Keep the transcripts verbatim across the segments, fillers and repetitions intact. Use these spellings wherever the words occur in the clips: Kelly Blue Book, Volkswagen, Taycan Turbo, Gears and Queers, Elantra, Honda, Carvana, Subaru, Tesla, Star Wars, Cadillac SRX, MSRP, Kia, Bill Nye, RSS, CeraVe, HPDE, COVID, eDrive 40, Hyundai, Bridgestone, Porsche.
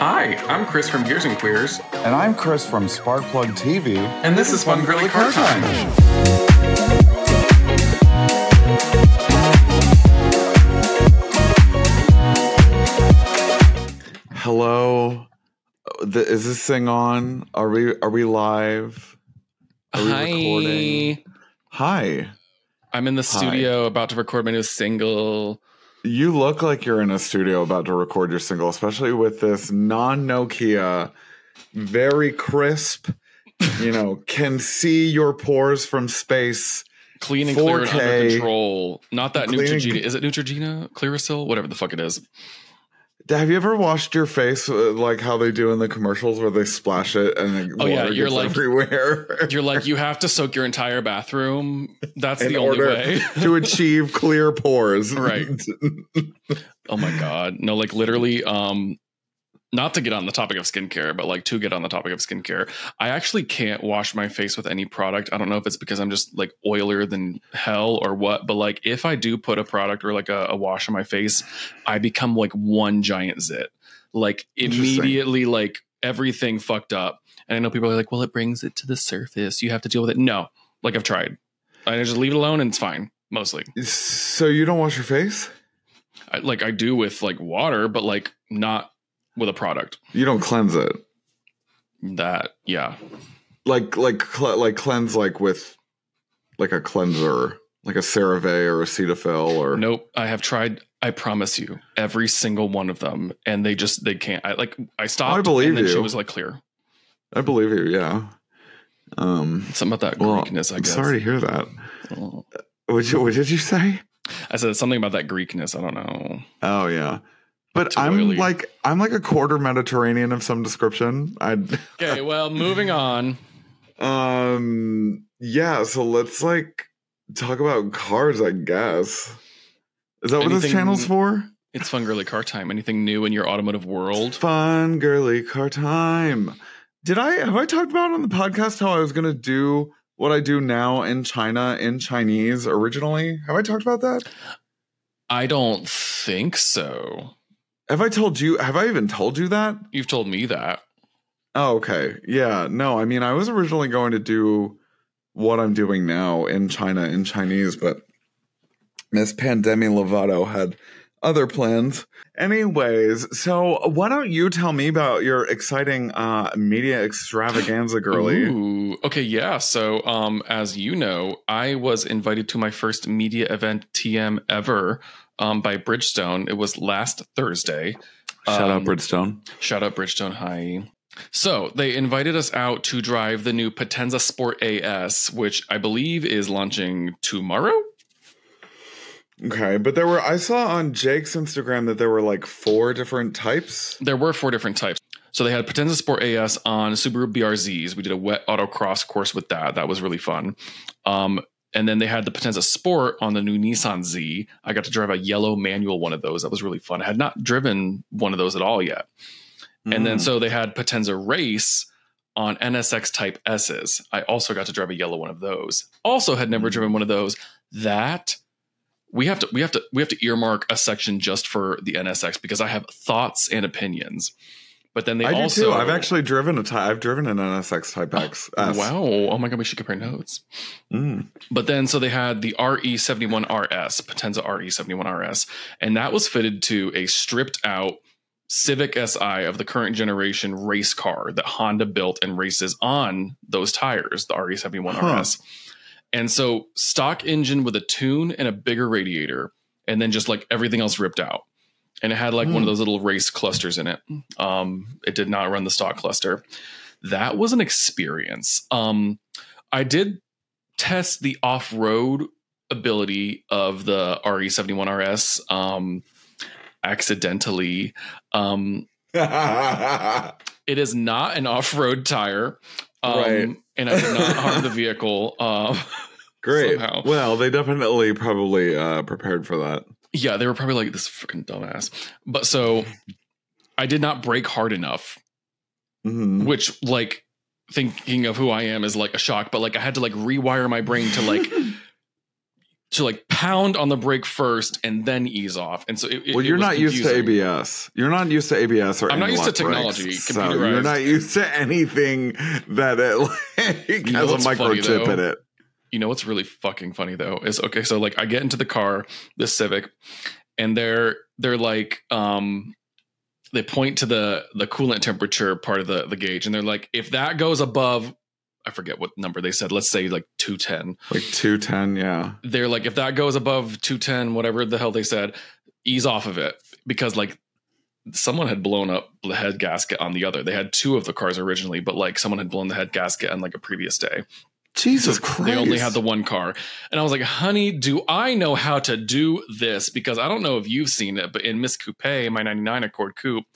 Hi, I'm Chris from Gears and Queers. And I'm Chris from Sparkplug T V. And this, this is Fun Girlie Car Time. Hello. Is this thing on? Are we are we live? Are we Hi. recording? Hi. I'm in the studio Hi. about to record my new single. You look like you're in a studio about to record your single, especially with this non-Nokia, very crisp, you know, can see your pores from space. Clean and clear and under control. Not that Neutrogena. Is it Neutrogena? Clearasil? Whatever the fuck it is. Have you ever washed your face like how they do in the commercials where they splash it and then oh, water yeah, you're gets like, everywhere? You're like, you have to soak your entire bathroom. That's in the only way to achieve clear pores. Right. Oh my God. No, like literally, um, not to get on the topic of skincare, but like to get on the topic of skincare. I actually can't wash my face with any product. I don't know if it's because I'm just like oilier than hell or what, but like if I do put a product or like a, a wash on my face, I become like one giant zit, like immediately, like everything fucked up. And I know people are like, well, it brings it to the surface. You have to deal with it. No, like I've tried. I just leave it alone and it's fine. Mostly. So you don't wash your face? I, like I do with like water, but like not with a product. You don't cleanse it. That yeah, like like cl- like cleanse like with like a cleanser, like a CeraVe or a Cetaphil or nope. I have tried. I promise you, every single one of them, and they just they can't. I like I stopped. I believe and then you. She was like clear. I believe you. Yeah. Um. Something about that Greekness. Well, I guess. I'm sorry to hear that. Oh. What, you, what did you say? I said something about that Greekness. I don't know. Oh yeah. But I'm oily. like I'm like a quarter Mediterranean of some description. I'd okay, well, moving on. Um, yeah. So let's like talk about cars, I guess. Is that Anything, what this channel's for? It's Fun Girlie Car Time. Anything new in your automotive world? Fun Girlie Car Time. Did I have I talked about on the podcast how I was gonna do what I do now in China in Chinese originally? Have I talked about that? I don't think so. Have I told you, have I even told you that? You've told me that. Oh, okay. Yeah. No, I mean, I was originally going to do what I'm doing now in China in Chinese, but Miss Pandemi Lovato had other plans. Anyways, so why don't you tell me about your exciting uh, media extravaganza, girly? Ooh, okay, yeah. So um, as you know, I was invited to my first media event T M ever. Um, by Bridgestone. It was last Thursday. Shout um, out Bridgestone. Shout out Bridgestone. Hi. So they invited us out to drive the new Potenza Sport A S, which I believe is launching tomorrow. Okay, but there were, I saw on Jake's Instagram that there were like four different types. There were four different types. So they had Potenza Sport A S on Subaru B R Zs. We did a wet autocross course with that. That was really fun. Um, And then they had the Potenza Sport on the new Nissan Z. I got to drive a yellow manual one of those. That was really fun. I had not driven one of those at all yet. Mm. And then so they had Potenza Race on N S X Type S's. I also got to drive a yellow one of those. Also had never driven one of those. That we have to we have to we have to earmark a section just for the N S X because I have thoughts and opinions. But then they I also do too. I've actually driven a type. I've driven an N S X Type X. Oh, wow. Oh my God. We should compare notes. Mm. But then so they had the R E seventy-one R S, Potenza R E seventy-one R S. And that was fitted to a stripped out Civic S I of the current generation race car that Honda built and races on those tires, the R E seventy-one huh. R S. And so stock engine with a tune and a bigger radiator and then just like everything else ripped out. And it had like mm. one of those little race clusters in it. Um, it did not run the stock cluster. That was an experience. Um, I did test the off-road ability of the R E seventy-one R S um, accidentally. Um, it is not an off-road tire. Um, right. And I did not harm the vehicle. Uh, Great. Somehow. Well, they definitely probably uh, prepared for that. Yeah, they were probably like, this freaking dumbass. But so I did not brake hard enough, mm-hmm. which like thinking of who I am is like a shock. But like I had to like rewire my brain to like to like pound on the brake first and then ease off. And so it, well, it, you're it not confusing. used to A B S. You're not used to A B S or I'm not used to technology. Brakes, so you're not used to anything that it like, you know has a microchip funny, in it. You know what's really fucking funny though is okay. So like I get into the car, the Civic, and they're they're like um they point to the the coolant temperature part of the the gauge, and they're like, if that goes above, I forget what number they said. Let's say like two ten. Like two ten, yeah. They're like, if that goes above two ten, whatever the hell they said, ease off of it. Because like someone had blown up the head gasket on the other. They had two of the cars originally, but like someone had blown the head gasket on like a previous day. Jesus so Christ. They only had the one car. And I was like, honey, do I know how to do this? Because I don't know if you've seen it, but in Miss Coupe, my ninety-nine Accord Coupe,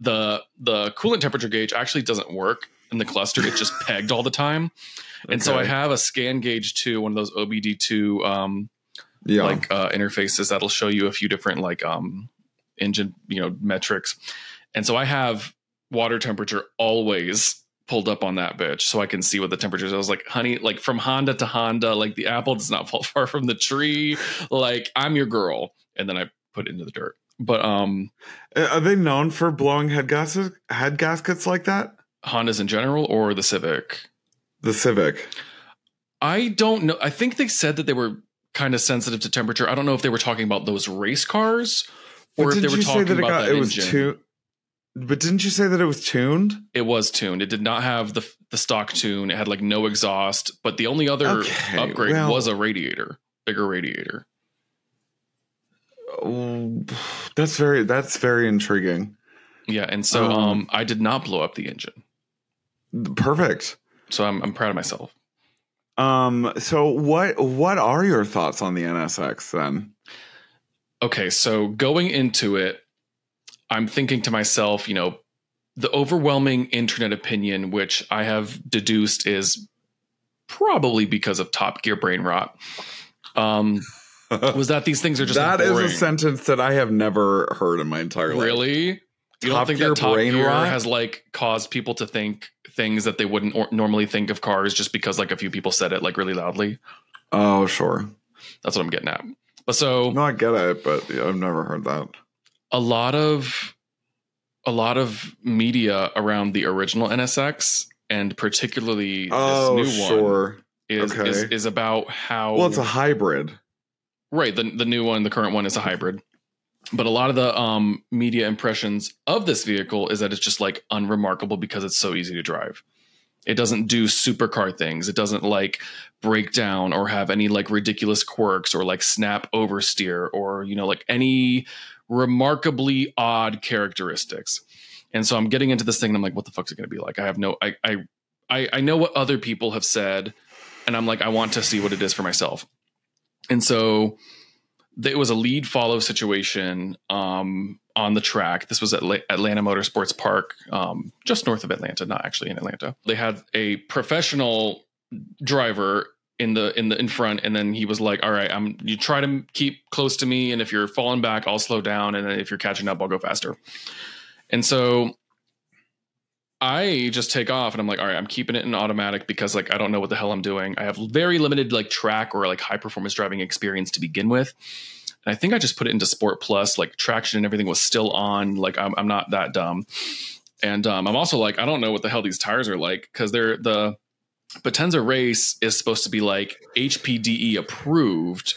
the the coolant temperature gauge actually doesn't work in the cluster. It just pegged all the time. And okay. So I have a scan gauge too, one of those O B D two um yeah. like uh interfaces that'll show you a few different like um engine, you know, metrics. And so I have water temperature always pulled up on that bitch so I can see what the temperature is. I was like, honey, like from Honda to Honda, like the apple does not fall far from the tree. Like I'm your girl. And then I put it into the dirt. But um are they known for blowing head gaskets head gaskets like that? Hondas in general or the Civic? The Civic. I don't know. I think they said that they were kind of sensitive to temperature. I don't know if they were talking about those race cars or if they were talking about that engine. It was tu- but didn't you say that it was tuned? It was tuned. It did not have the the stock tune. It had like no exhaust, but the only other okay, upgrade well, was a radiator, bigger radiator. Oh, that's very that's very intriguing. Yeah, and so um, um I did not blow up the engine. Perfect. So I'm I'm proud of myself. Um. So what what are your thoughts on the N S X then? Okay, so going into it, I'm thinking to myself, you know, the overwhelming internet opinion, which I have deduced is probably because of Top Gear brain rot, um, was that these things are just that boring. Is a sentence that I have never heard in my entire life. Really? You don't think that Top Gear has like caused people to think things that they wouldn't or- normally think of cars just because like a few people said it like really loudly? Oh, sure. That's what I'm getting at. But so no, I get it, but yeah, I've never heard that. A lot of a lot of media around the original N S X and particularly oh, this new sure. one is, okay. is is about how well it's a hybrid. Right. The the new one, the current one is a hybrid. But a lot of the um, media impressions of this vehicle is that it's just like unremarkable because it's so easy to drive. It doesn't do supercar things. It doesn't like break down or have any like ridiculous quirks or like snap oversteer or, you know, like any remarkably odd characteristics. And so I'm getting into this thing and I'm like, what the fuck's it going to be like? I have no I, I I I know what other people have said, and I'm like, I want to see what it is for myself. And so it was a lead follow situation um, on the track. This was at Atlanta Motorsports Park, um, just north of Atlanta, not actually in Atlanta. They had a professional driver in the in the in front, and then he was like, "All right, I'm. You try to keep close to me, and if you're falling back, I'll slow down, and if you're catching up, I'll go faster." And so I just take off and I'm like, all right, I'm keeping it in automatic because like, I don't know what the hell I'm doing. I have very limited like track or like high performance driving experience to begin with. And I think I just put it into Sport Plus, like traction and everything was still on. Like I'm, I'm not that dumb. And um, I'm also like, I don't know what the hell these tires are like, because they're the Potenza Race is supposed to be like H P D E approved,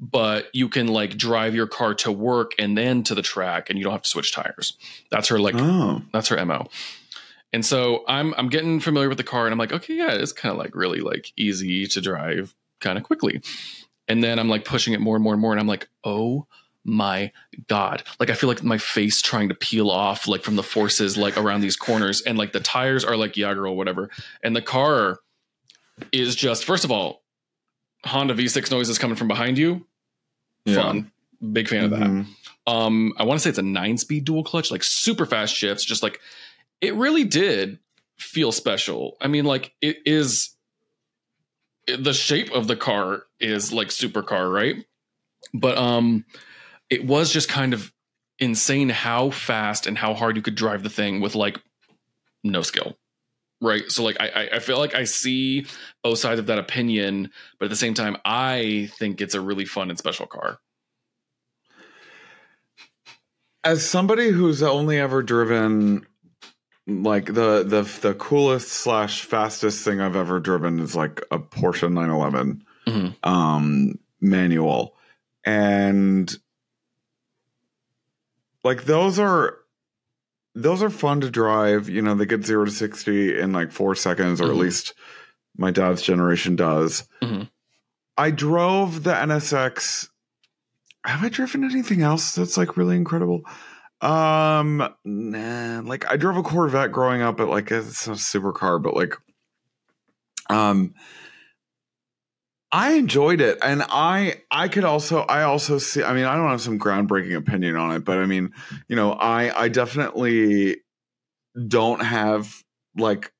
but you can like drive your car to work and then to the track and you don't have to switch tires. That's her like, oh. That's her M O. And so I'm I'm getting familiar with the car and I'm like, okay, yeah, it's kind of like really like easy to drive kind of quickly. And then I'm like pushing it more and more and more. And I'm like, oh, my God, like I feel like my face trying to peel off like from the forces like around these corners. And like the tires are like Jagger or whatever. And the car is just, first of all, Honda V six noises coming from behind you. Yeah. Fun. Big fan mm-hmm. of that. Um, I want to say it's a nine speed dual clutch, like super fast shifts, just like. It really did feel special. I mean, like it is the shape of the car is like supercar, right? But um, it was just kind of insane how fast and how hard you could drive the thing with like no skill. Right. So like, I, I feel like I see both sides of that opinion, but at the same time, I think it's a really fun and special car. As somebody who's only ever driven, like the, the, the coolest slash fastest thing I've ever driven is like a Porsche nine eleven mm-hmm. um, manual. And like, those are, those are fun to drive. You know, they get zero to sixty in like four seconds, or mm-hmm. at least my dad's generation does. Mm-hmm. I drove the N S X. Have I driven anything else that's like really incredible? Um, nah, like I drove a Corvette growing up, but like it's a supercar, but like, um, I enjoyed it. And I, I could also, I also see, I mean, I don't have some groundbreaking opinion on it, but I mean, you know, I, I definitely don't have like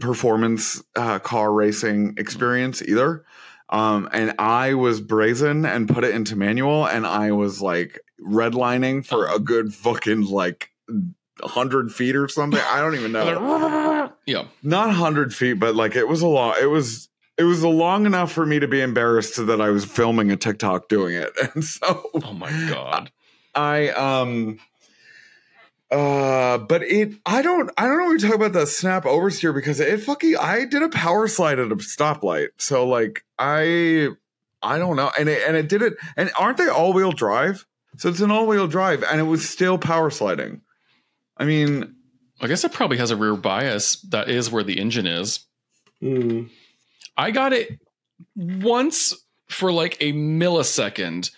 performance, uh, car racing experience either. Um, and I was brazen and put it into manual, and I was like redlining for a good fucking like a hundred feet or something. I don't even know. Yeah. Not a hundred feet, but like, it was a lot. It was, It was long enough for me to be embarrassed that I was filming a TikTok doing it. And so, oh my God, I, um, uh, but it, I don't, I don't know. We talk about the snap oversteer because it fucking, I did a power slide at a stoplight. So like, I, I don't know. And it, and it did it. And aren't they all wheel drive? So it's an all wheel drive, and it was still power sliding. I mean, I guess it probably has a rear bias. That is where the engine is. Hmm. I got it once for like a millisecond.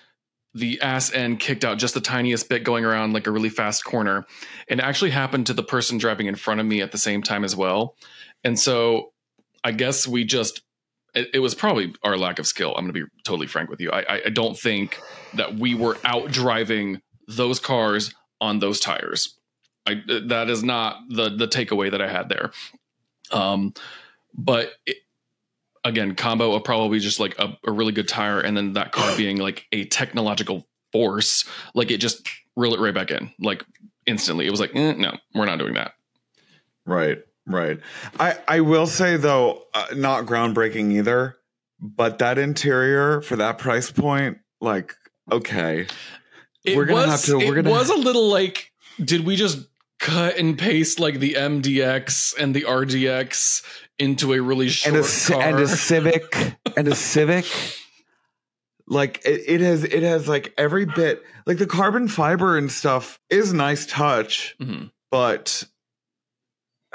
The ass end kicked out just the tiniest bit going around like a really fast corner. And it actually happened to the person driving in front of me at the same time as well. And so I guess we just, it, it was probably our lack of skill. I'm going to be totally frank with you. I, I don't think that we were out driving those cars on those tires. I, that is not the, the takeaway that I had there. Um, but it, Again, combo of probably just like a, a really good tire, and then that car being like a technological force, like it just reel it right back in, like instantly. It was like, eh, no, we're not doing that. Right, right. I, I will say though, uh, not groundbreaking either, but that interior for that price point, like, okay, it we're gonna was, have to. We're it gonna was ha- a little like, did we just cut and paste like the M D X and the R D X into a really short and a, car. And a Civic and a Civic. Like it, it has, it has like every bit, like the carbon fiber and stuff is nice touch, mm-hmm. but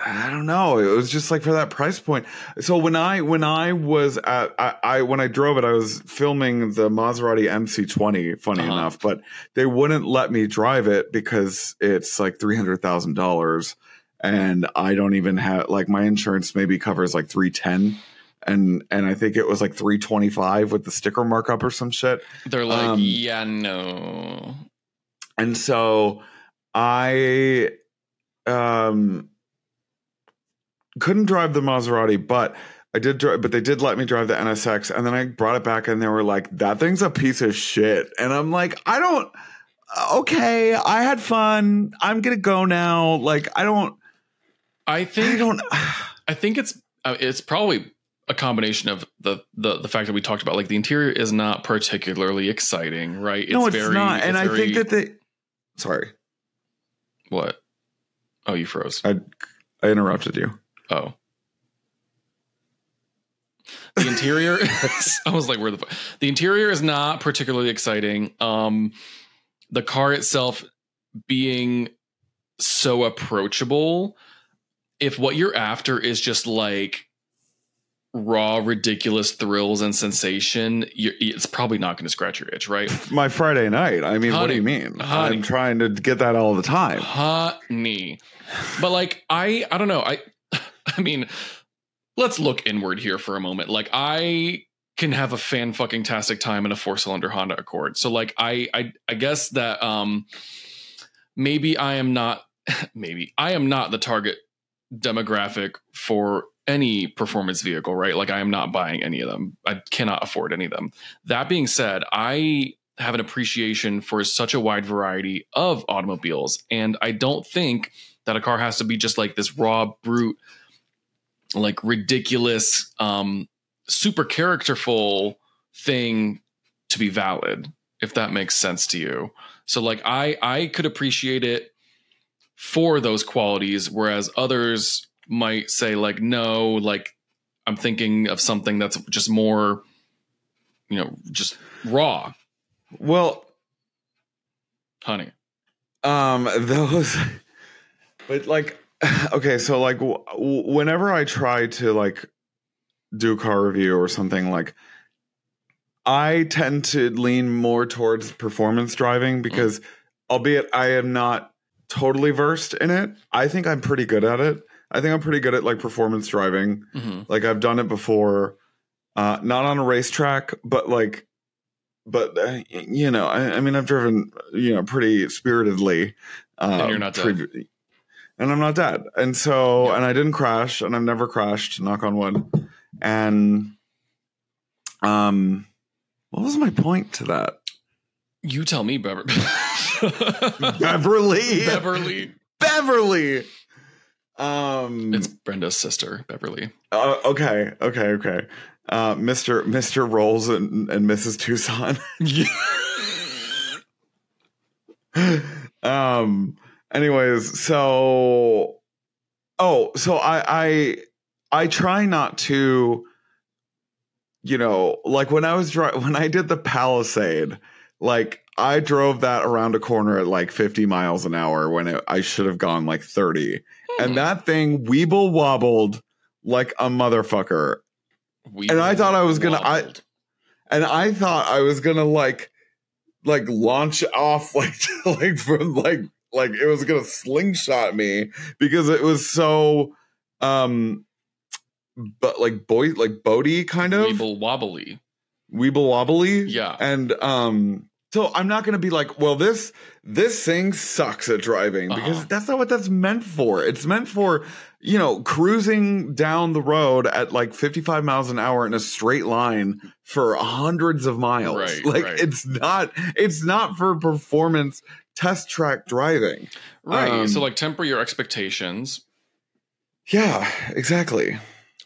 I don't know. It was just like for that price point. So when I, when I was at, I, I when I drove it, I was filming the Maserati M C twenty, funny uh-huh. enough, but they wouldn't let me drive it because it's like three hundred thousand dollars. And I don't even have, like, my insurance maybe covers like three ten, and and I think it was like three twenty-five with the sticker markup or some shit. They're like, um, yeah, no. And so I um couldn't drive the Maserati, but I did drive, but they did let me drive the N S X, and then I brought it back, and they were like, that thing's a piece of shit. And I'm like, I don't, okay, I had fun. I'm gonna go now. Like, I don't. I think I don't. I think it's uh, it's probably a combination of the, the the fact that we talked about, like the interior is not particularly exciting, right? It's no, it's very, not. It's and very, I think that they. Sorry. What? Oh, you froze. I I interrupted you. Oh. The interior. Is, I was like, where the fuck? The interior is not particularly exciting. Um, the car itself being so approachable. If what you're after is just like raw, ridiculous thrills and sensation, you're, it's probably not going to scratch your itch, right? My Friday night. I mean, honey, what do you mean? Honey. I'm trying to get that all the time. Honey. But like, I, I don't know. I, I mean, let's look inward here for a moment. Like I can have a fan fucking tastic time in a four cylinder Honda Accord. So like, I, I, I guess that, um, maybe I am not, maybe I am not the target demographic for any performance vehicle, right? Like I am not buying any of them. I cannot afford any of them. That being said, I have an appreciation for such a wide variety of automobiles. And I don't think that a car has to be just like this raw brute like ridiculous, um, super characterful thing to be valid, if that makes sense to you. So like I, I could appreciate it for those qualities, whereas others might say like, no, like I'm thinking of something that's just more, you know, just raw. Well, honey, um, those, but like, okay. So like w- whenever I try to like do a car review or something, like I tend to lean more towards performance driving because mm. albeit I am not totally versed in it, I think I'm pretty good at it. I think I'm pretty good at like performance driving. Mm-hmm. Like I've done it before, uh, not on a racetrack, but like, but uh, you know, I, I mean, I've driven, you know, pretty spiritedly. Um, and you're not dead. Pre- and I'm not dead. And so, yeah. and I didn't crash and I've never crashed, knock on wood. And, um, what was my point to that? You tell me, Beverly. Beverly. Beverly. Beverly. Um, it's Brenda's sister, Beverly. Uh, okay. Okay. Okay. Uh, Mister Mister Rolls and, and Missus Tucson. um, anyways, so, oh, so I, I, I try not to, you know, like when I was driving, when I did the Palisade, like I drove that around a corner at like fifty miles an hour when it, I should have gone like thirty. Hmm. And that thing weeble wobbled like a motherfucker. Weeble and I thought I was going to, I, and I thought I was going to like, like launch off, like, like, from like, like it was going to slingshot me because it was so, um, but like boy, like Bodhi kind of weeble wobbly, weeble wobbly. Yeah. And, um, so I'm not going to be like, well, this, this thing sucks at driving uh-huh. because that's not what that's meant for. It's meant for, you know, cruising down the road at like fifty-five miles an hour in a straight line for hundreds of miles. Right, like right. it's not, it's not for performance test track driving. Right. Um, so like temper your expectations. Yeah, exactly.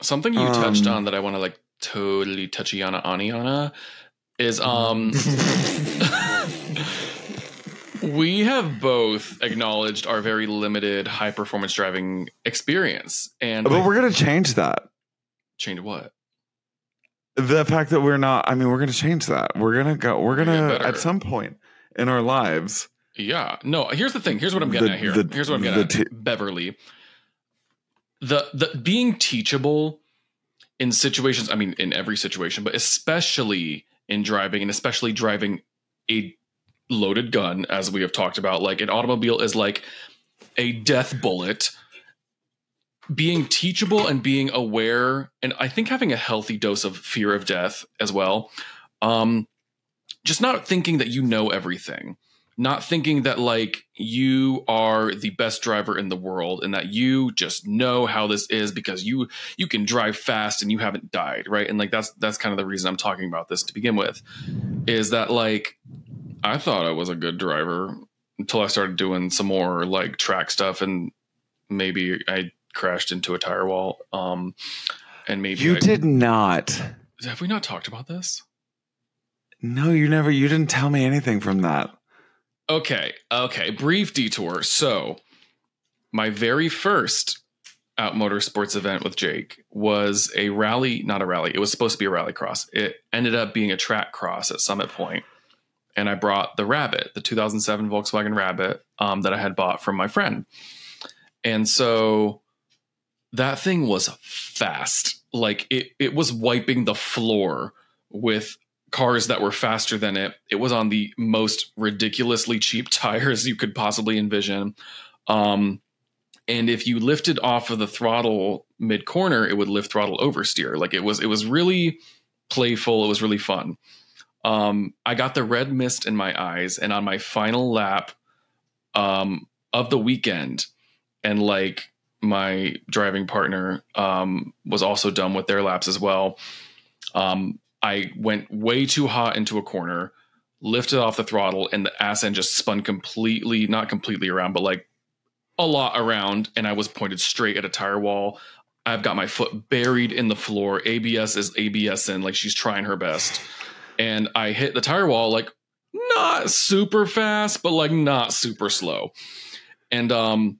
Something you touched um, on that I want to like totally touchiana aniana is um we have both acknowledged our very limited high performance driving experience, and but like, we're gonna change that. Change what? The fact that we're not. I mean, we're gonna change that. We're gonna go. We're gonna at some point in our lives. Yeah. No. Here's the thing. Here's what I'm getting the, at here. The, here's what I'm getting at, t- Beverly. The the being teachable in situations, I mean, in every situation, but especially in driving and especially driving a loaded gun, as we have talked about, like an automobile is like a death bullet. Being teachable and being aware, and I think having a healthy dose of fear of death as well. Um, just not thinking that you know everything. Not thinking that like you are the best driver in the world and that you just know how this is because you you can drive fast and you haven't died, right? And like that's that's kind of the reason I'm talking about this to begin with, is that like I thought I was a good driver until I started doing some more like track stuff and maybe I crashed into a tire wall. Um, and maybe you I, did not. Have we not talked about this? No, you never. You didn't tell me anything from that. Okay, okay, brief detour. So my very first Out Motorsports event with Jake was a rally, not a rally. It was supposed to be a rally cross. It ended up being a track cross at Summit Point. And I brought the Rabbit, the two thousand seven Volkswagen Rabbit um, that I had bought from my friend. And so that thing was fast. Like it, it was wiping the floor with cars that were faster than it. It was on the most ridiculously cheap tires you could possibly envision. Um, and if you lifted off of the throttle mid corner, it would lift throttle oversteer. Like it was, it was really playful. It was really fun. Um, I got the red mist in my eyes and on my final lap um, of the weekend. And like my driving partner um, was also done with their laps as well. Um, I went way too hot into a corner, lifted off the throttle, and the ass end just spun completely, not completely around, but like a lot around. And I was pointed straight at a tire wall. I've got my foot buried in the floor. A B S is ABSing, like she's trying her best. And I hit the tire wall, like not super fast, but like not super slow. And um,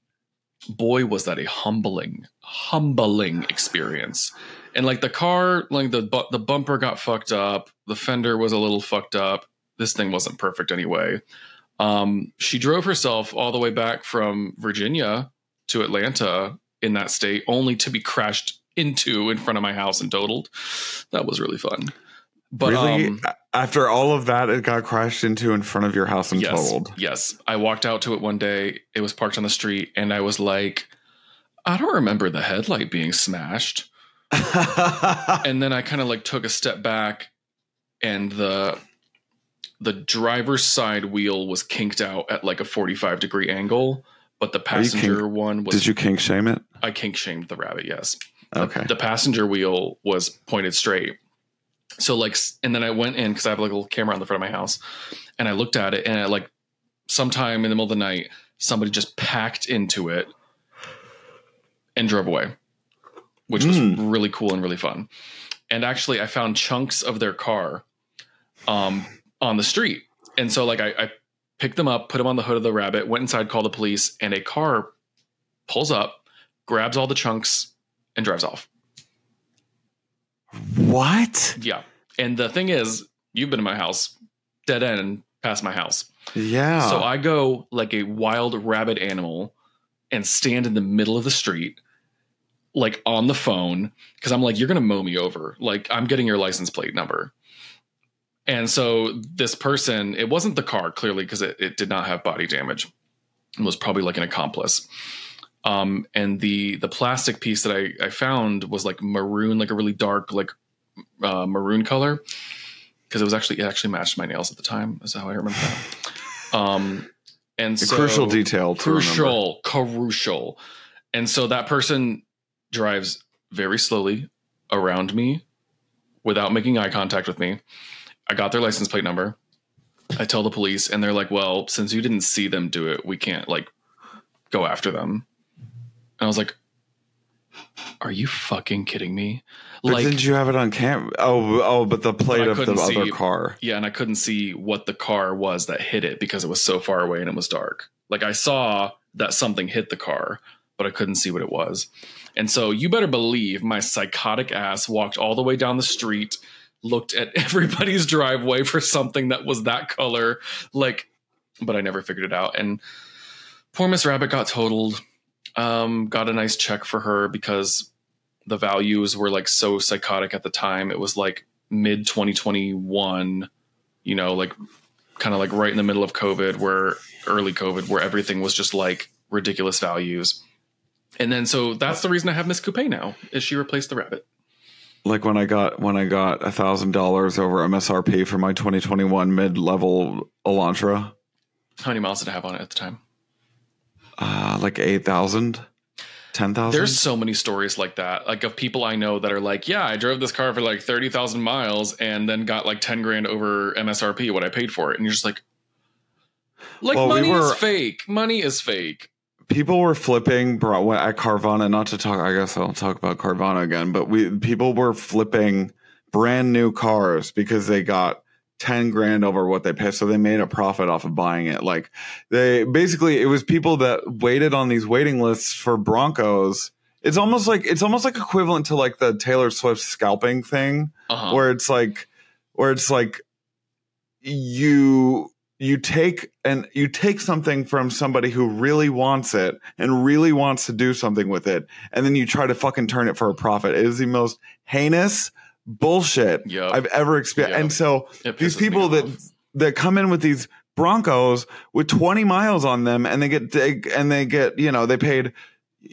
boy, was that a humbling, humbling experience. And like the car, like the bu- the bumper got fucked up. The fender was a little fucked up. This thing wasn't perfect anyway. Um, she drove herself all the way back from Virginia to Atlanta in that state, only to be crashed into in front of my house and totaled. That was really fun. But really? Um, after all of that, it got crashed into in front of your house and yes, totaled. Yes. I walked out to it one day. It was parked on the street and I was like, I don't remember the headlight being smashed. And then I kind of like took a step back and the, the driver's side wheel was kinked out at like a forty-five degree angle. But the passenger kink- one was... Did you kink shame it? I kink shamed the rabbit, yes. Okay. The, the passenger wheel was pointed straight. So like, and then I went in because I have like a little camera on the front of my house and I looked at it and I, like sometime in the middle of the night, somebody just packed into it and drove away, which mm. was really cool and really fun. And actually I found chunks of their car um, on the street. And so like I, I picked them up, put them on the hood of the rabbit, went inside, called the police, and a car pulls up, grabs all the chunks and drives off. What? Yeah. And the thing is, you've been in my house, dead end past my house. Yeah. So I go like a wild rabid animal and stand in the middle of the street, like on the phone, because I'm like, you're going to mow me over. Like, I'm getting your license plate number. And so this person, it wasn't the car, clearly, because it, it did not have body damage. It was probably like an accomplice. Um, and the, the plastic piece that I, I found was like maroon, like a really dark, like, uh, maroon color. Cause it was actually, it actually matched my nails at the time. Is how I remember that. Um, and so crucial detail, to crucial, remember. crucial. And so that person drives very slowly around me without making eye contact with me. I got their license plate number. I tell the police and they're like, well, since you didn't see them do it, we can't like go after them. And I was like, are you fucking kidding me? But like, didn't you have it on camera? Oh, oh, but the plate of the see, other car. Yeah, and I couldn't see what the car was that hit it because it was so far away and it was dark. Like, I saw that something hit the car, but I couldn't see what it was. And so you better believe my psychotic ass walked all the way down the street, looked at everybody's driveway for something that was that color. Like, but I never figured it out. And poor Miss Rabbit got totaled. Um, got a nice check for her because the values were like so psychotic at the time. It was like mid twenty twenty-one, you know, like kind of like right in the middle of COVID, where early COVID, where everything was just like ridiculous values. And then, so that's the reason I have Miss Coupe now, is she replaced the rabbit. Like when I got, when I got a thousand dollars over M S R P for my twenty twenty-one mid level Elantra. How many miles did I have on it at the time? Uh, like eight thousand, ten thousand. There's so many stories like that. Like of people I know that are like, yeah, I drove this car for like thirty thousand miles and then got like ten grand over M S R P, what I paid for it. And you're just like, like well, money we were, is fake. Money is fake. People were flipping bro, at Carvana, not to talk, I guess I'll talk about Carvana again, but we, people were flipping brand new cars because they got ten grand over what they paid. So they made a profit off of buying it. Like they basically, it was people that waited on these waiting lists for Broncos. It's almost like, it's almost like equivalent to like the Taylor Swift scalping thing, uh-huh. where it's like, where it's like you, you take and you take something from somebody who really wants it and really wants to do something with it. And then you try to fucking turn it for a profit. It is the most heinous bullshit yep. I've ever experienced. Yep. And so these people that off. that come in with these Broncos with twenty miles on them and they get they, and they get, you know, they paid,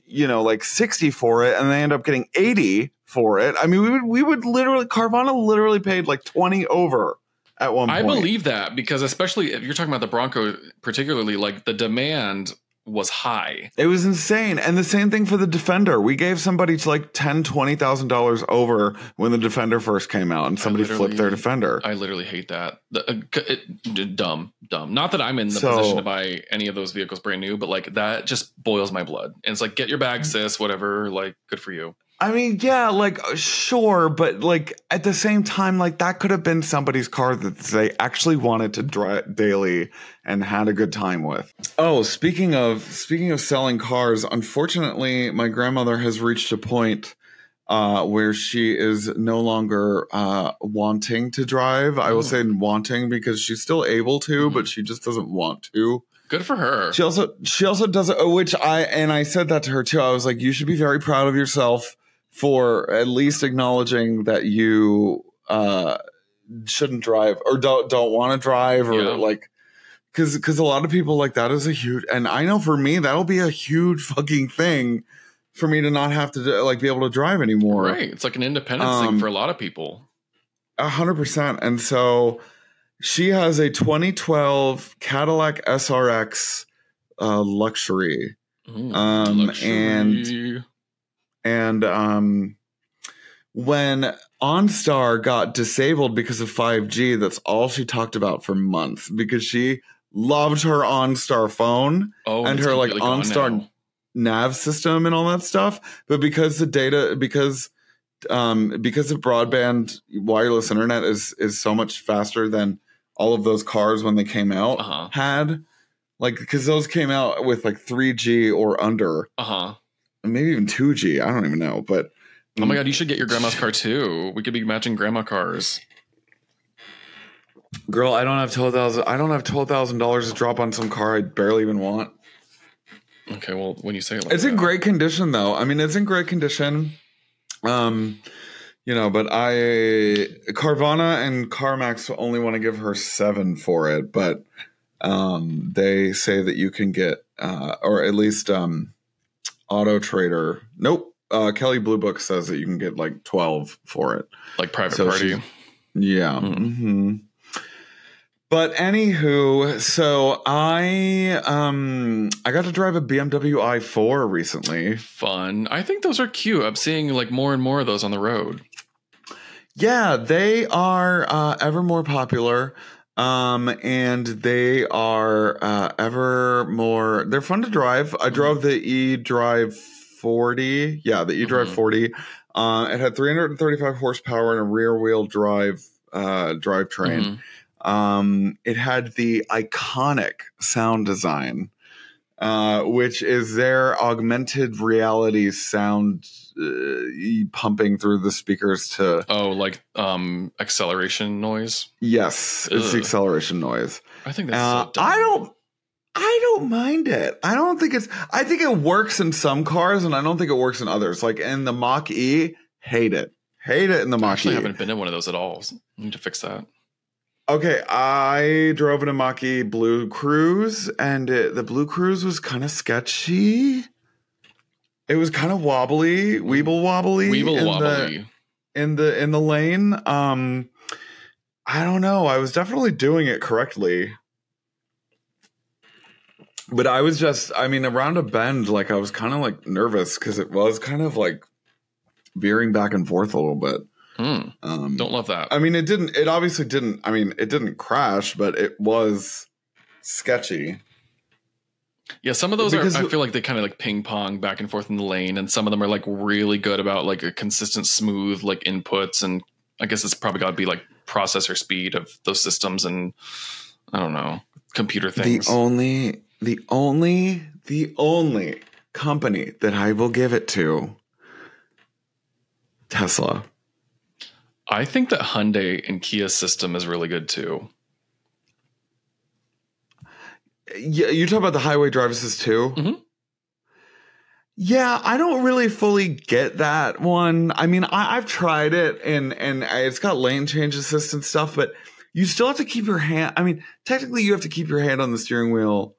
you know, like sixty for it and they end up getting eighty for it. I mean, we would we would literally Carvana literally paid like twenty over at one point. I believe that because especially if you're talking about the Bronco particularly, like the demand was high. It was insane. And the same thing for the Defender. We gave somebody to like ten, twenty thousand dollars over when the Defender first came out, and somebody flipped their Defender. I literally hate that. The, uh, it, dumb, dumb. Not that I'm in the so, position to buy any of those vehicles brand new, but like that just boils my blood. And it's like, get your bag, sis. Whatever. Like, good for you. I mean, yeah, like, sure, but, like, at the same time, like, that could have been somebody's car that they actually wanted to drive daily and had a good time with. Oh, speaking of, speaking of selling cars, unfortunately, my grandmother has reached a point uh, where she is no longer uh, wanting to drive. I will say wanting because she's still able to, but she just doesn't want to. Good for her. She also, she also doesn't, which I, and I said that to her too. I was like, you should be very proud of yourself for at least acknowledging that you uh, shouldn't drive or don't don't want to drive, or yeah. like, because because a lot of people, like, that is a huge, and I know for me that'll be a huge fucking thing for me to not have to do, like, be able to drive anymore. Right, it's like an independence um, thing for a lot of people. A hundred percent. And so she has a twenty twelve Cadillac S R X uh, luxury, Ooh, um, luxury. and. And um, when OnStar got disabled because of five G, that's all she talked about for months, because she loved her OnStar phone oh, and her like OnStar nav system and all that stuff. But because the data, because um, because the broadband wireless internet is is so much faster than all of those cars when they came out uh-huh. had, like, because those came out with like three G or under. Uh huh. Maybe even two G. I don't even know. But um, oh my god, you should get your grandma's car too. We could be matching grandma cars. Girl, I don't have twelve thousand. I don't have twelve thousand dollars to drop on some car I barely even want. Okay, well, when you say it, like it's that. In great condition, though. I mean, it's in great condition. Um, you know, but I Carvana and Carmax only want to give her seven for it, but um, they say that you can get, uh, or at least um. Auto Trader. Nope. Uh, Kelly Blue Book says that you can get like twelve for it. Like private so party. Yeah. Mm-hmm. Mm-hmm. But anywho, so I um I got to drive a B M W i four recently. Fun. I think those are cute. I'm seeing like more and more of those on the road. Yeah, they are uh, ever more popular. Um, and they are, uh, ever more, they're fun to drive. I drove the eDrive forty. Yeah. The eDrive mm-hmm. forty. Uh, it had three hundred thirty-five horsepower and a rear wheel drive, uh, drivetrain. Mm-hmm. Um, it had the iconic sound design, uh, which is their augmented reality sound, Uh, pumping through the speakers to oh like um acceleration noise. Yes, it's Ugh. the acceleration noise. I think that's uh, so dumb. I don't I don't mind it. I don't think it's I think it works in some cars and I don't think it works in others. Like in the Mach-E, hate it. Hate it in the Mach-E. I actually haven't been in one of those at all. So I need to fix that. Okay, I drove in a Mach-E Blue Cruise and it, the Blue Cruise was kind of sketchy. It was kind of wobbly, weeble wobbly, weeble in wobbly the, in the in the lane. Um, I don't know. I was definitely doing it correctly, but I was just, I mean, around a bend, like I was kind of like nervous because it was kind of like veering back and forth a little bit. Mm, um, don't love that. I mean, it didn't. It obviously didn't. I mean, it didn't crash, but it was sketchy. Yeah, some of those because are, I feel like they kind of like ping pong back and forth in the lane, and some of them are like really good about like a consistent smooth like inputs, and I guess it's probably got to be like processor speed of those systems and I don't know, computer things. The only, the only, the only company that I will give it to, Tesla. I think that Hyundai and Kia system is really good too. Yeah, you talk about the highway drive assist too. Mm-hmm. Yeah, I don't really fully get that one. I mean, I, I've tried it and and it's got lane change assist and stuff, but you still have to keep your hand. I mean, technically, you have to keep your hand on the steering wheel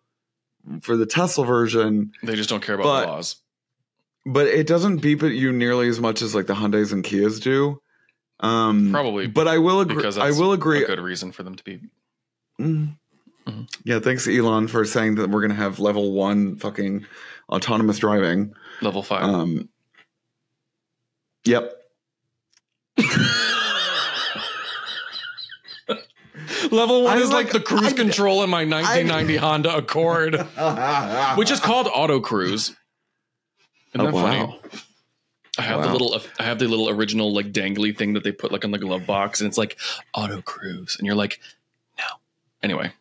for the Tesla version. They just don't care about but, the laws. But it doesn't beep at you nearly as much as like the Hyundais and Kias do. Um, Probably, but I will agree. Because that's I will agree. A good reason for them to beep. Mm-hmm. Mm-hmm. Yeah, thanks Elon for saying that we're gonna have level one fucking autonomous driving. Level five. Um, yep. Level one is like, like the cruise I, control in my nineteen ninety I, Honda Accord, which is called Auto Cruise. Isn't oh, that wow. funny? I have wow. the little, I have the little original like dangly thing that they put like on the glove box, and it's like auto cruise, and you're like, no. Anyway,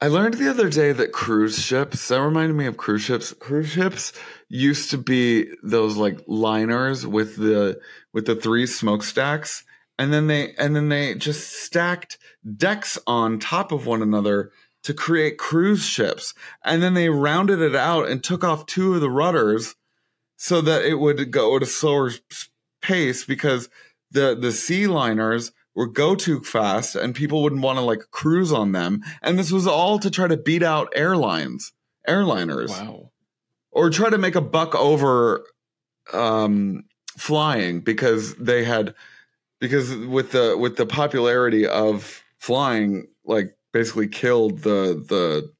I learned the other day that cruise ships, that reminded me of cruise ships. Cruise ships used to be those like liners with the with the three smokestacks, and then they and then they just stacked decks on top of one another to create cruise ships. And then they rounded it out and took off two of the rudders so that it would go at a slower pace, because the the sea liners were go too fast and people wouldn't want to like cruise on them. And this was all to try to beat out airlines, airliners. Wow. Or try to make a buck over um, flying, because they had, because with the, with the popularity of flying, like basically killed the, the,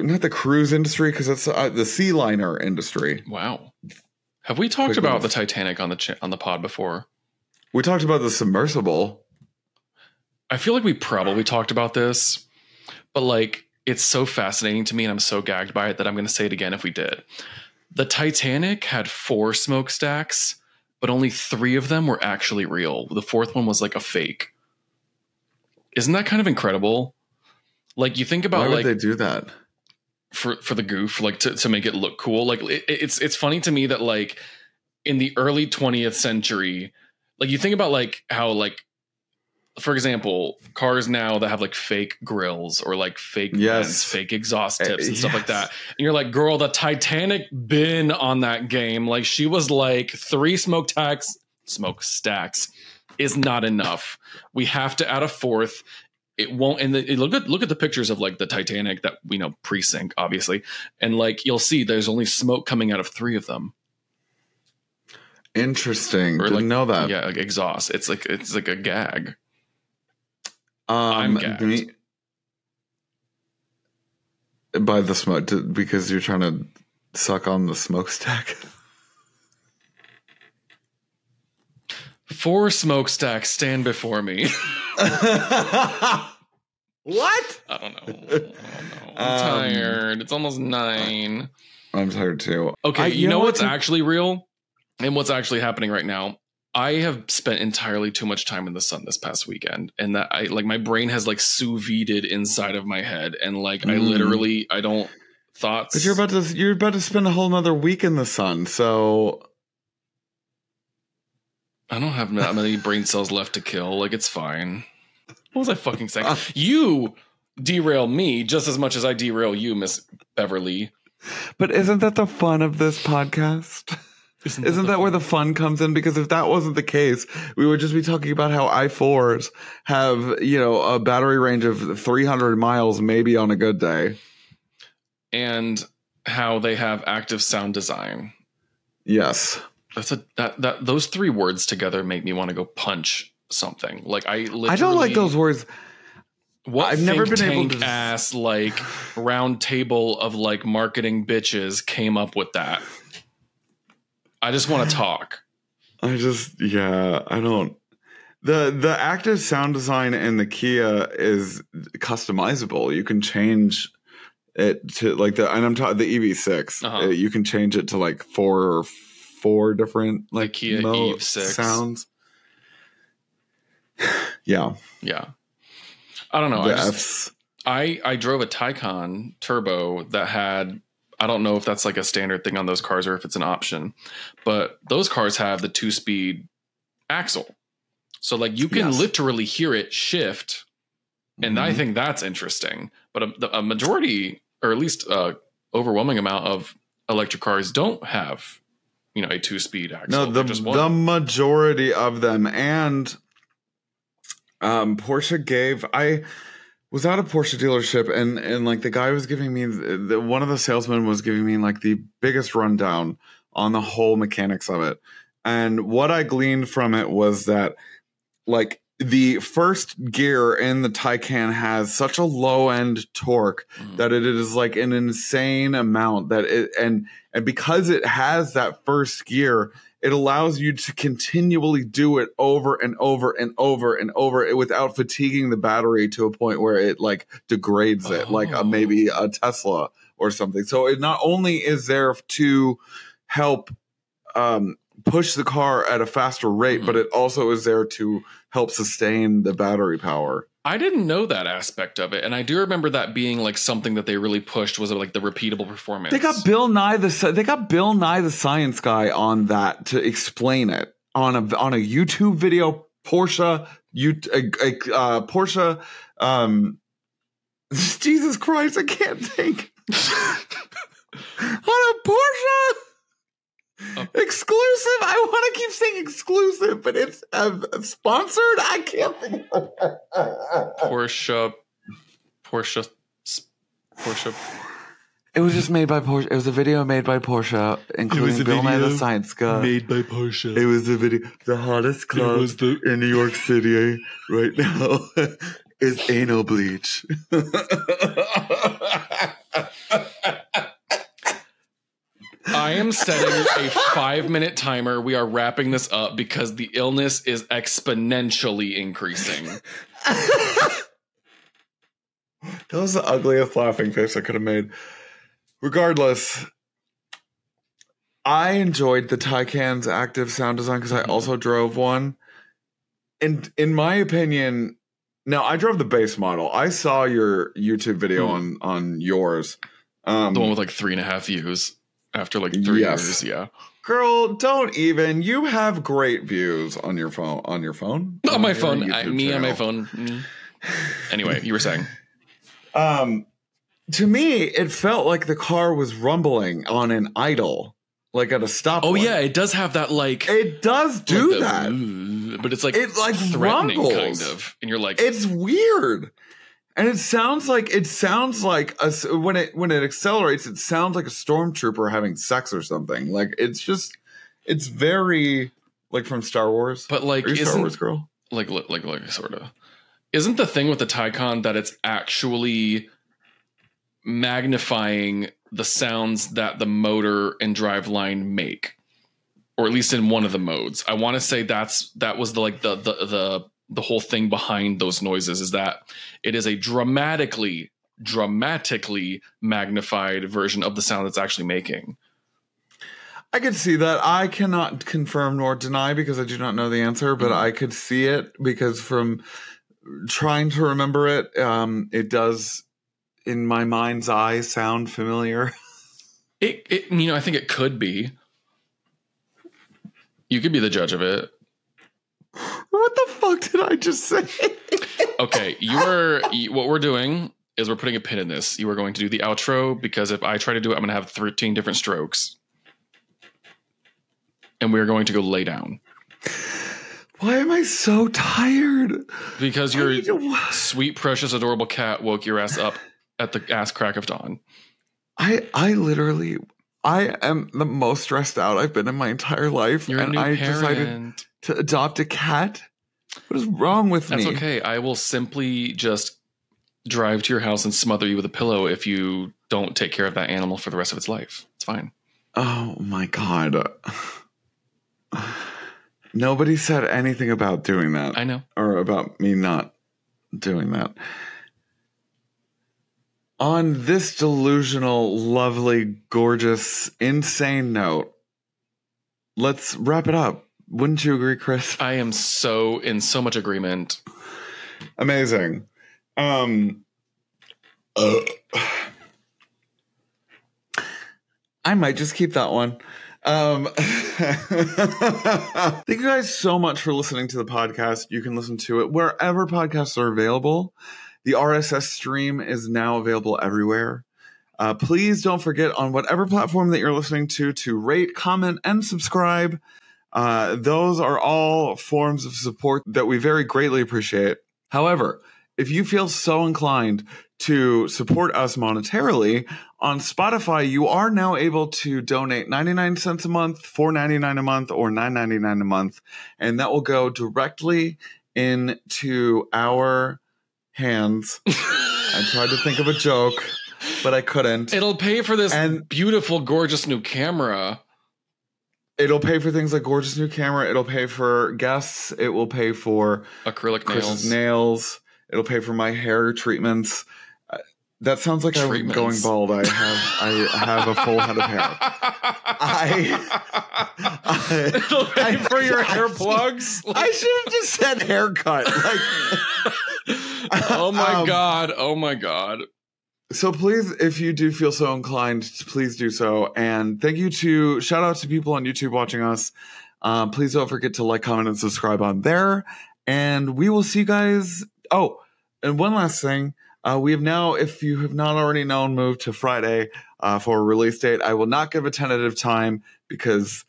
not the cruise industry, because that's uh, the sea liner industry. Wow. Have we talked Quick about minutes. the Titanic on the, ch- on the pod before? We talked about the submersible. I feel like we probably talked about this, but like it's so fascinating to me and I'm so gagged by it that I'm going to say it again if we did. The Titanic had four smokestacks, but only three of them were actually real. The fourth one was like a fake. Isn't that kind of incredible? Like you think about, why would like they do that for for the goof, like to, to make it look cool. Like it, it's it's funny to me that like in the early twentieth century. Like you think about like how like, for example, cars now that have like fake grills or like fake yes. vents, fake exhaust tips and yes. stuff like that. And you're like, girl, the Titanic bin on that game. Like she was like three smoke tacks, smoke stacks is not enough. We have to add a fourth. It won't. And the, it, look at look at the pictures of like the Titanic that we you know pre-sink, obviously. And like you'll see there's only smoke coming out of three of them. Interesting. Or didn't like, know that. Yeah, like exhaust. It's like it's like a gag. Um, I'm gagged me, by the smoke to, because you're trying to suck on the smokestack. Four smokestacks stand before me. What? I don't know. I don't know. I'm um, tired. It's almost nine. I'm tired too. Okay, I, you, you know, know what's what? actually real? And what's actually happening right now, I have spent entirely too much time in the sun this past weekend, and that I like my brain has like sous vide inside of my head, and like mm. I literally I don't thoughts. But you're about to you're about to spend a whole nother week in the sun, so I don't have that many brain cells left to kill. Like it's fine. What was I fucking saying? Uh, you derail me just as much as I derail you, Miss Beverly. But isn't that the fun of this podcast? Isn't, Isn't that, that where the fun comes in? Because if that wasn't the case, we would just be talking about how i fours have, you know, a battery range of three hundred miles, maybe on a good day. And how they have active sound design. Yes. That's a, that, that, those three words together make me want to go punch something. Like I literally, I don't like those words. What I've never been able to ass like round table of like marketing bitches came up with that. I just want to talk. I just, yeah, I don't. The the active sound design in the Kia is customizable. You can change it to like the, and I'm talking the E V six. Uh-huh. You can change it to like four or four different like the Kia mo- E V six sounds. Yeah. Yeah. I don't know. I, just, I I drove a Taycan Turbo that had, I don't know if that's like a standard thing on those cars or if it's an option, but those cars have the two speed axle. So like you can yes. literally hear it shift. And mm-hmm. I think that's interesting, but a, a majority or at least a overwhelming amount of electric cars don't have, you know, a two speed axle. No, the, just the majority of them. And um, Porsche gave, I, was at a Porsche dealership, and, and like the guy was giving me the, one of the salesmen was giving me like the biggest rundown on the whole mechanics of it. And what I gleaned from it was that like the first gear in the Taycan has such a low end torque mm. that it is like an insane amount that it, and, and because it has that first gear, it allows you to continually do it over and over and over and over without fatiguing the battery to a point where it like degrades it, oh. like a, maybe a Tesla or something. So it not only is there to help um, push the car at a faster rate, mm-hmm. but it also is there to help sustain the battery power. I didn't know that aspect of it. And I do remember that being like something that they really pushed was like the repeatable performance. They got Bill Nye the they got Bill Nye the science guy on that to explain it on a on a YouTube video. Porsche you uh, uh, Porsche um Jesus Christ, I can't think. On a Porsche Oh. exclusive. I want to keep saying exclusive, but it's uh, sponsored. I can't think of Porsche, Porsche, Porsche. It was just made by Porsche. It was a video made by Porsche, including Bill Nye the Science Guy. Made by Porsche. It was the video. The hottest club the- in New York City right now is anal bleach. I am setting a five-minute timer. We are wrapping this up because the illness is exponentially increasing. That was the ugliest laughing face I could have made. Regardless, I enjoyed the Taycan's active sound design because I also drove one. And in my opinion, now I drove the base model. I saw your YouTube video on, on yours. Um, the one with like three and a half views. After like three yes. years, yeah. Girl, don't even. You have great views on your phone. On your phone? On, on my phone. I, me channel. on my phone. Mm. Anyway, you were saying. Um, to me, it felt like the car was rumbling on an idle, like at a stop. Oh, light. yeah, it does have that like. It does do like that. The, but it's like it like threatening rumbles. kind of. And you're like. It's weird. And it sounds like it sounds like a, when it when it accelerates, it sounds like a stormtrooper having sex or something. Like it's just it's very like from Star Wars. But like Are you Star Wars girl, like like like, like sort of isn't the thing with the Taycan that it's actually magnifying the sounds that the motor and driveline make, or at least in one of the modes. I want to say that's that was the like the the the. the whole thing behind those noises is that it is a dramatically, dramatically magnified version of the sound that's actually making. I could see that. I cannot confirm nor deny because I do not know the answer, but mm-hmm. I could see it because from trying to remember it, um, it does in my mind's eye sound familiar. It, it, you know, I think it could be. You could be the judge of it. What the fuck did I just say? Okay, you are. You, what we're doing is we're putting a pin in this. You are going to do the outro because if I try to do it, I'm going to have thirteen different strokes, and we are going to go lay down. Why am I so tired? Because your to... sweet, precious, adorable cat woke your ass up at the ass crack of dawn. I I literally I am the most stressed out I've been in my entire life, You're and a new I parent. decided. To adopt a cat? What is wrong with That's me? That's okay. I will simply just drive to your house and smother you with a pillow if you don't take care of that animal for the rest of its life. It's fine. Oh, my God. Nobody said anything about doing that. I know. Or about me not doing that. On this delusional, lovely, gorgeous, insane note, let's wrap it up. Wouldn't you agree, Chris? I am so in so much agreement. Amazing. Um, uh, I might just keep that one. Um, thank you guys so much for listening to the podcast. You can listen to it wherever podcasts are available. The R S S stream is now available everywhere. Uh, please don't forget on whatever platform that you're listening to, to rate, comment, and subscribe. Uh, those are all forms of support that we very greatly appreciate. However, if you feel so inclined to support us monetarily on Spotify, you are now able to donate ninety-nine cents a month, four ninety-nine a month, or nine ninety-nine a month. And that will go directly into our hands. I tried to think of a joke, but I couldn't. It'll pay for this and- beautiful, gorgeous new camera. It'll pay for things like gorgeous new camera. It'll pay for guests. It will pay for acrylic nails. Chris's nails. It'll pay for my hair treatments. That sounds like treatments. I'm going bald. I have I have a full head of hair. I, I, I for your I, hair plugs. Like, I should have just said haircut. Like, oh my um, god! Oh my god! So please, if you do feel so inclined, please do so. And thank you to shout out to people on YouTube watching us. Um, please don't forget to like, comment, and subscribe on there. And we will see you guys. Oh, and one last thing. Uh, we have now, if you have not already known, moved to Friday uh, for a release date. I will not give a tentative time because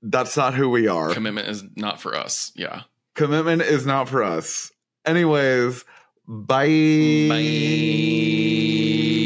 that's not who we are. Commitment is not for us. Yeah. Commitment is not for us. Anyways, bye. Bye.